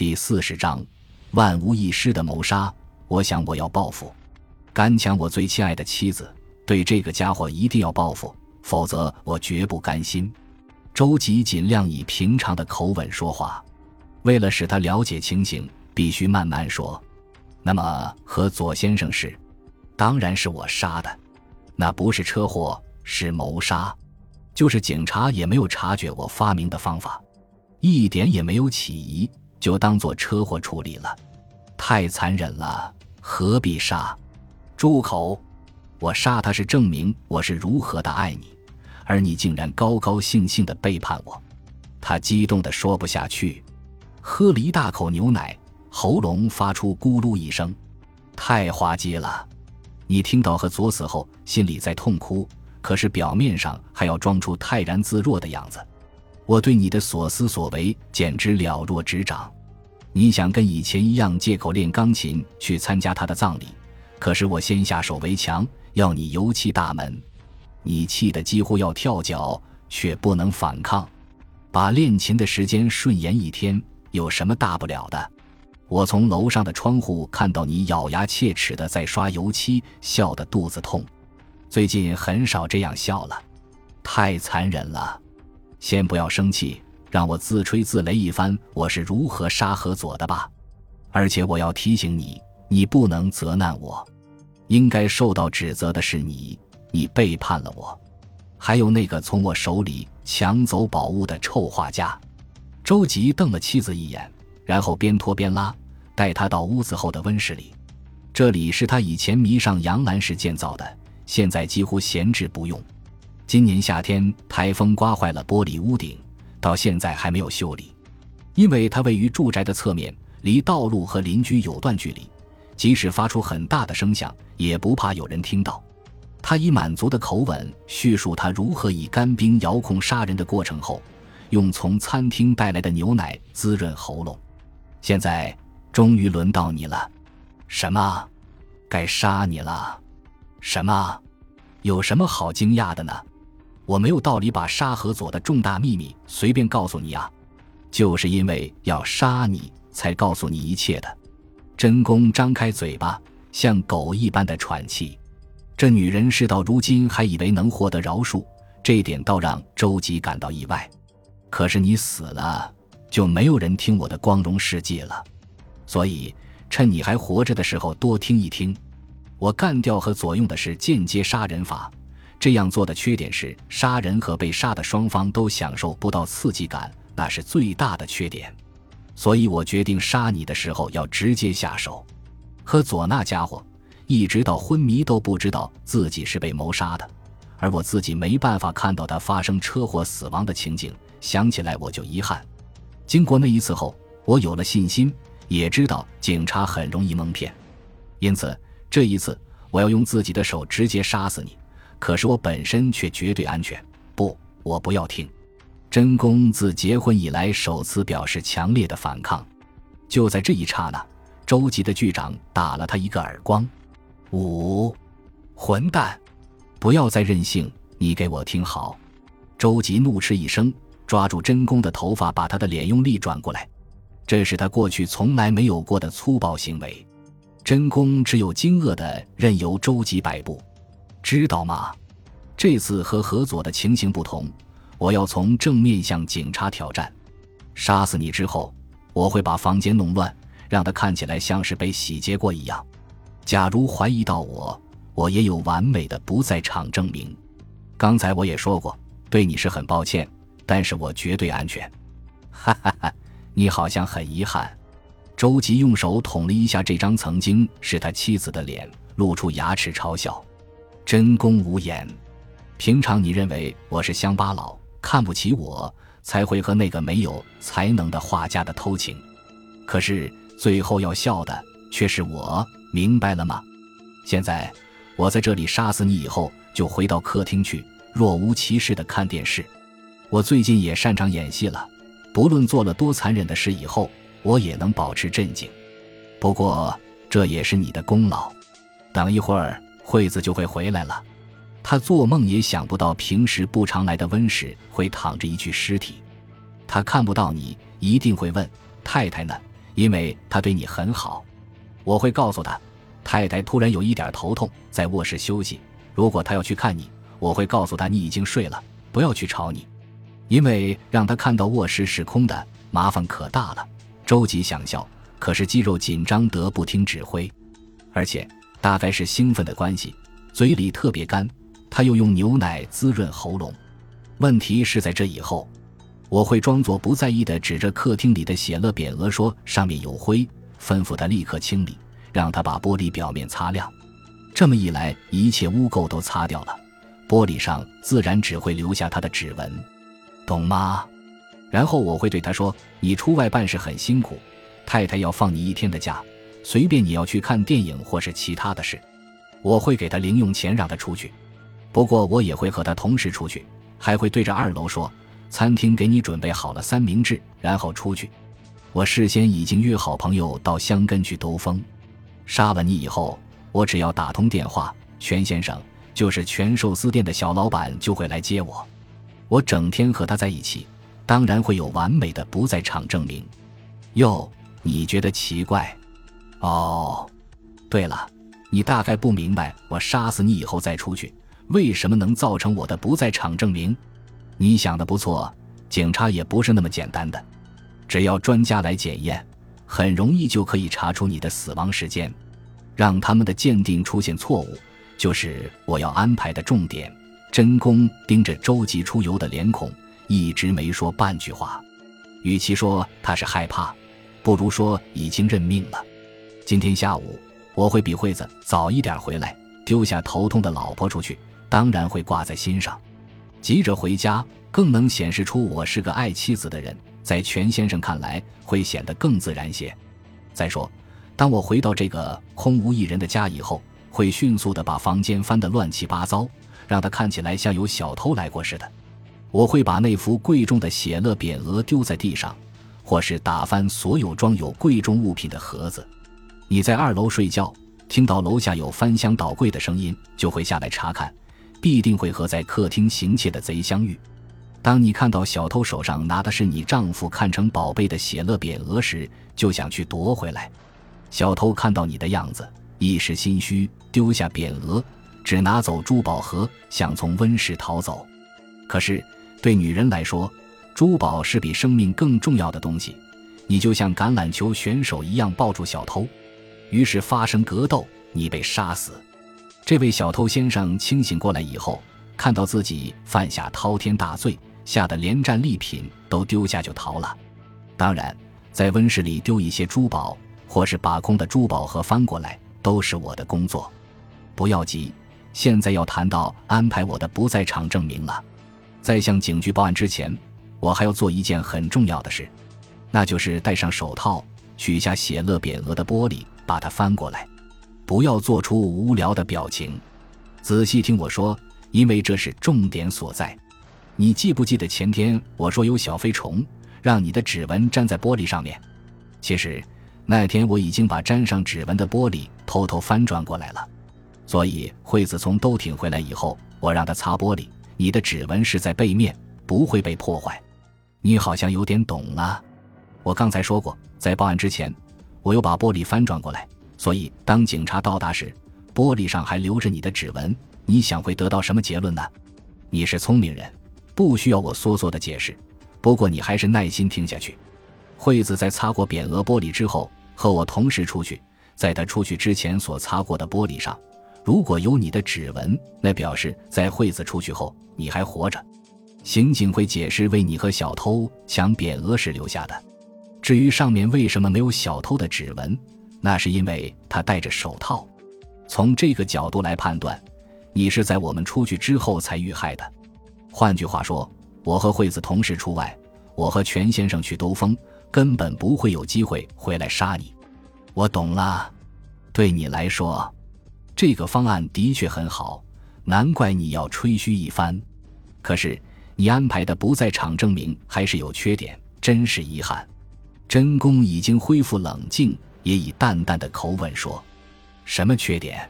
第40章，万无一失的谋杀。我想我要报复，敢抢我最亲爱的妻子，对这个家伙一定要报复，否则我绝不甘心。周吉尽量以平常的口吻说话，为了使他了解情形，必须慢慢说。那么和左先生是？当然是我杀的，那不是车祸，是谋杀，就是警察也没有察觉我发明的方法，一点也没有起疑，就当作车祸处理了。太残忍了，何必杀？住口！我杀他是证明我是如何的爱你，而你竟然高高兴兴地背叛我。他激动地说不下去，喝了一大口牛奶，喉咙发出咕噜一声。太滑稽了，你听到和左死后心里在痛哭，可是表面上还要装出泰然自若的样子。我对你的所思所为简直了若指掌。你想跟以前一样借口练钢琴去参加他的葬礼，可是我先下手为强，要你油漆大门。你气得几乎要跳脚，却不能反抗。把练琴的时间顺延一天，有什么大不了的？我从楼上的窗户看到你咬牙切齿地在刷油漆，笑得肚子痛。最近很少这样笑了。太残忍了。先不要生气，让我自吹自擂一番我是如何杀和左的吧。而且我要提醒你，你不能责难我，应该受到指责的是你，你背叛了我，还有那个从我手里抢走宝物的臭画家。周吉瞪了妻子一眼，然后边拖边拉，带他到屋子后的温室里。这里是他以前迷上杨澜时建造的，现在几乎闲置不用。今年夏天台风刮坏了玻璃屋顶，到现在还没有修理，因为它位于住宅的侧面，离道路和邻居有段距离，即使发出很大的声响，也不怕有人听到。他以满足的口吻叙述他如何以干冰遥控杀人的过程后，用从餐厅带来的牛奶滋润喉咙。现在终于轮到你了。什么？该杀你了？什么？有什么好惊讶的呢？我没有道理把沙和佐的重大秘密随便告诉你啊，就是因为要杀你才告诉你一切的。真宫张开嘴巴，像狗一般的喘气。这女人事到如今还以为能获得饶恕，这一点倒让周吉感到意外。可是你死了，就没有人听我的光荣事迹了，所以趁你还活着的时候多听一听。我干掉和左用的是间接杀人法，这样做的缺点是杀人和被杀的双方都享受不到刺激感，那是最大的缺点。所以我决定杀你的时候要直接下手。和左那家伙一直到昏迷都不知道自己是被谋杀的，而我自己没办法看到他发生车祸死亡的情景，想起来我就遗憾。经过那一次后，我有了信心，也知道警察很容易蒙骗。因此这一次我要用自己的手直接杀死你，可是我本身却绝对安全。不，我不要听。真宫自结婚以来首次表示强烈的反抗。就在这一刹那，周吉的局长打了他一个耳光。五，混蛋，不要再任性，你给我听好。周吉怒斥一声，抓住真宫的头发，把他的脸用力转过来，这是他过去从来没有过的粗暴行为。真宫只有惊愕地任由周吉摆布。知道吗？这次和合佐的情形不同，我要从正面向警察挑战。杀死你之后，我会把房间弄乱，让他看起来像是被洗劫过一样。假如怀疑到我，我也有完美的不在场证明。刚才我也说过，对你是很抱歉，但是我绝对安全。哈哈哈，你好像很遗憾。周吉用手捅了一下这张曾经是他妻子的脸，露出牙齿嘲笑。真宫无言。平常你认为我是乡巴佬，看不起我，才会和那个没有才能的画家的偷情。可是最后要笑的却是我，明白了吗？现在我在这里杀死你以后，就回到客厅去，若无其事地看电视。我最近也擅长演戏了，不论做了多残忍的事以后，我也能保持镇静。不过这也是你的功劳。等一会儿惠子就会回来了，他做梦也想不到平时不常来的温室会躺着一具尸体。他看不到你，一定会问太太呢，因为他对你很好。我会告诉他，太太突然有一点头痛，在卧室休息，如果他要去看你，我会告诉他你已经睡了，不要去吵你，因为让他看到卧室是空的，麻烦可大了。周吉想笑，可是肌肉紧张得不听指挥，而且大概是兴奋的关系，嘴里特别干，他又用牛奶滋润喉咙。问题是在这以后，我会装作不在意地指着客厅里的写了匾额说上面有灰，吩咐他立刻清理，让他把玻璃表面擦亮。这么一来，一切污垢都擦掉了，玻璃上自然只会留下他的指纹，懂吗？然后我会对他说，你出外办事很辛苦，太太要放你一天的假，随便你要去看电影或是其他的事。我会给他零用钱让他出去，不过我也会和他同时出去，还会对着二楼说，餐厅给你准备好了三明治，然后出去。我事先已经约好朋友到香根去兜风。杀了你以后，我只要打通电话，全先生，就是全寿司店的小老板就会来接我。我整天和他在一起，当然会有完美的不在场证明。哟，你觉得奇怪？哦，对了，你大概不明白我杀死你以后再出去，为什么能造成我的不在场证明？你想的不错，警察也不是那么简单的，只要专家来检验，很容易就可以查出你的死亡时间。让他们的鉴定出现错误，就是我要安排的重点。真宫盯着周吉出游的脸孔，一直没说半句话。与其说他是害怕，不如说已经认命了。今天下午我会比惠子早一点回来，丢下头痛的老婆出去，当然会挂在心上。急着回家更能显示出我是个爱妻子的人，在全先生看来会显得更自然些。再说，当我回到这个空无一人的家以后，会迅速地把房间翻得乱七八糟，让他看起来像有小偷来过似的。我会把那幅贵重的写乐匾额丢在地上，或是打翻所有装有贵重物品的盒子。你在二楼睡觉，听到楼下有翻箱倒柜的声音，就会下来查看，必定会和在客厅行窃的贼相遇。当你看到小偷手上拿的是你丈夫看成宝贝的写乐匾额时，就想去夺回来。小偷看到你的样子，一时心虚，丢下匾额，只拿走珠宝盒，想从温室逃走。可是对女人来说，珠宝是比生命更重要的东西，你就像橄榄球选手一样抱住小偷，于是发生格斗，你被杀死。这位小偷先生清醒过来以后，看到自己犯下滔天大罪，吓得连战利品都丢下就逃了。当然，在温室里丢一些珠宝，或是把空的珠宝盒翻过来，都是我的工作。不要急，现在要谈到安排我的不在场证明了。在向警局报案之前，我还要做一件很重要的事，那就是戴上手套，取下写乐匾额的玻璃，把它翻过来。不要做出无聊的表情，仔细听我说，因为这是重点所在。你记不记得前天我说有小飞虫让你的指纹粘在玻璃上面？其实那天我已经把粘上指纹的玻璃偷偷翻转过来了。所以惠子从兜挺回来以后，我让她擦玻璃，你的指纹是在背面，不会被破坏。你好像有点懂了。我刚才说过，在报案之前我又把玻璃翻转过来，所以当警察到达时，玻璃上还留着你的指纹，你想会得到什么结论呢？你是聪明人，不需要我啰嗦的解释，不过你还是耐心听下去。惠子在擦过匾额玻璃之后，和我同时出去，在她出去之前所擦过的玻璃上，如果有你的指纹，那表示在惠子出去后，你还活着。刑警会解释为你和小偷抢匾额时留下的。至于上面为什么没有小偷的指纹，那是因为他戴着手套。从这个角度来判断，你是在我们出去之后才遇害的。换句话说，我和惠子同时出外，我和全先生去兜风，根本不会有机会回来杀你。我懂了。对你来说，这个方案的确很好，难怪你要吹嘘一番。可是你安排的不在场证明还是有缺点，真是遗憾。真宫已经恢复冷静，也以淡淡的口吻说，什么缺点？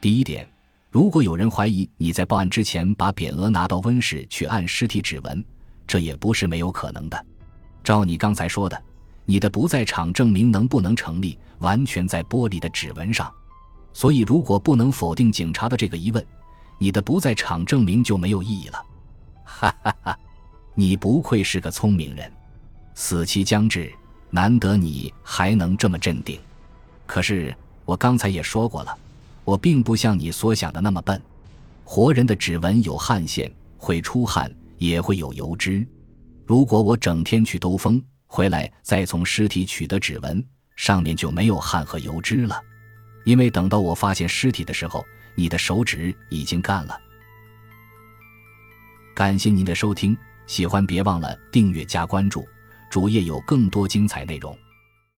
第一点，如果有人怀疑你在报案之前把匾额拿到温室去按尸体指纹，这也不是没有可能的。照你刚才说的，你的不在场证明能不能成立，完全在玻璃的指纹上。所以如果不能否定警察的这个疑问，你的不在场证明就没有意义了。哈哈哈，你不愧是个聪明人，死期将至，难得你还能这么镇定。可是我刚才也说过了，我并不像你所想的那么笨。活人的指纹有汗腺，会出汗，也会有油脂。如果我整天去兜风，回来再从尸体取得指纹，上面就没有汗和油脂了。因为等到我发现尸体的时候，你的手指已经干了。感谢您的收听，喜欢别忘了订阅加关注，主页有更多精彩内容。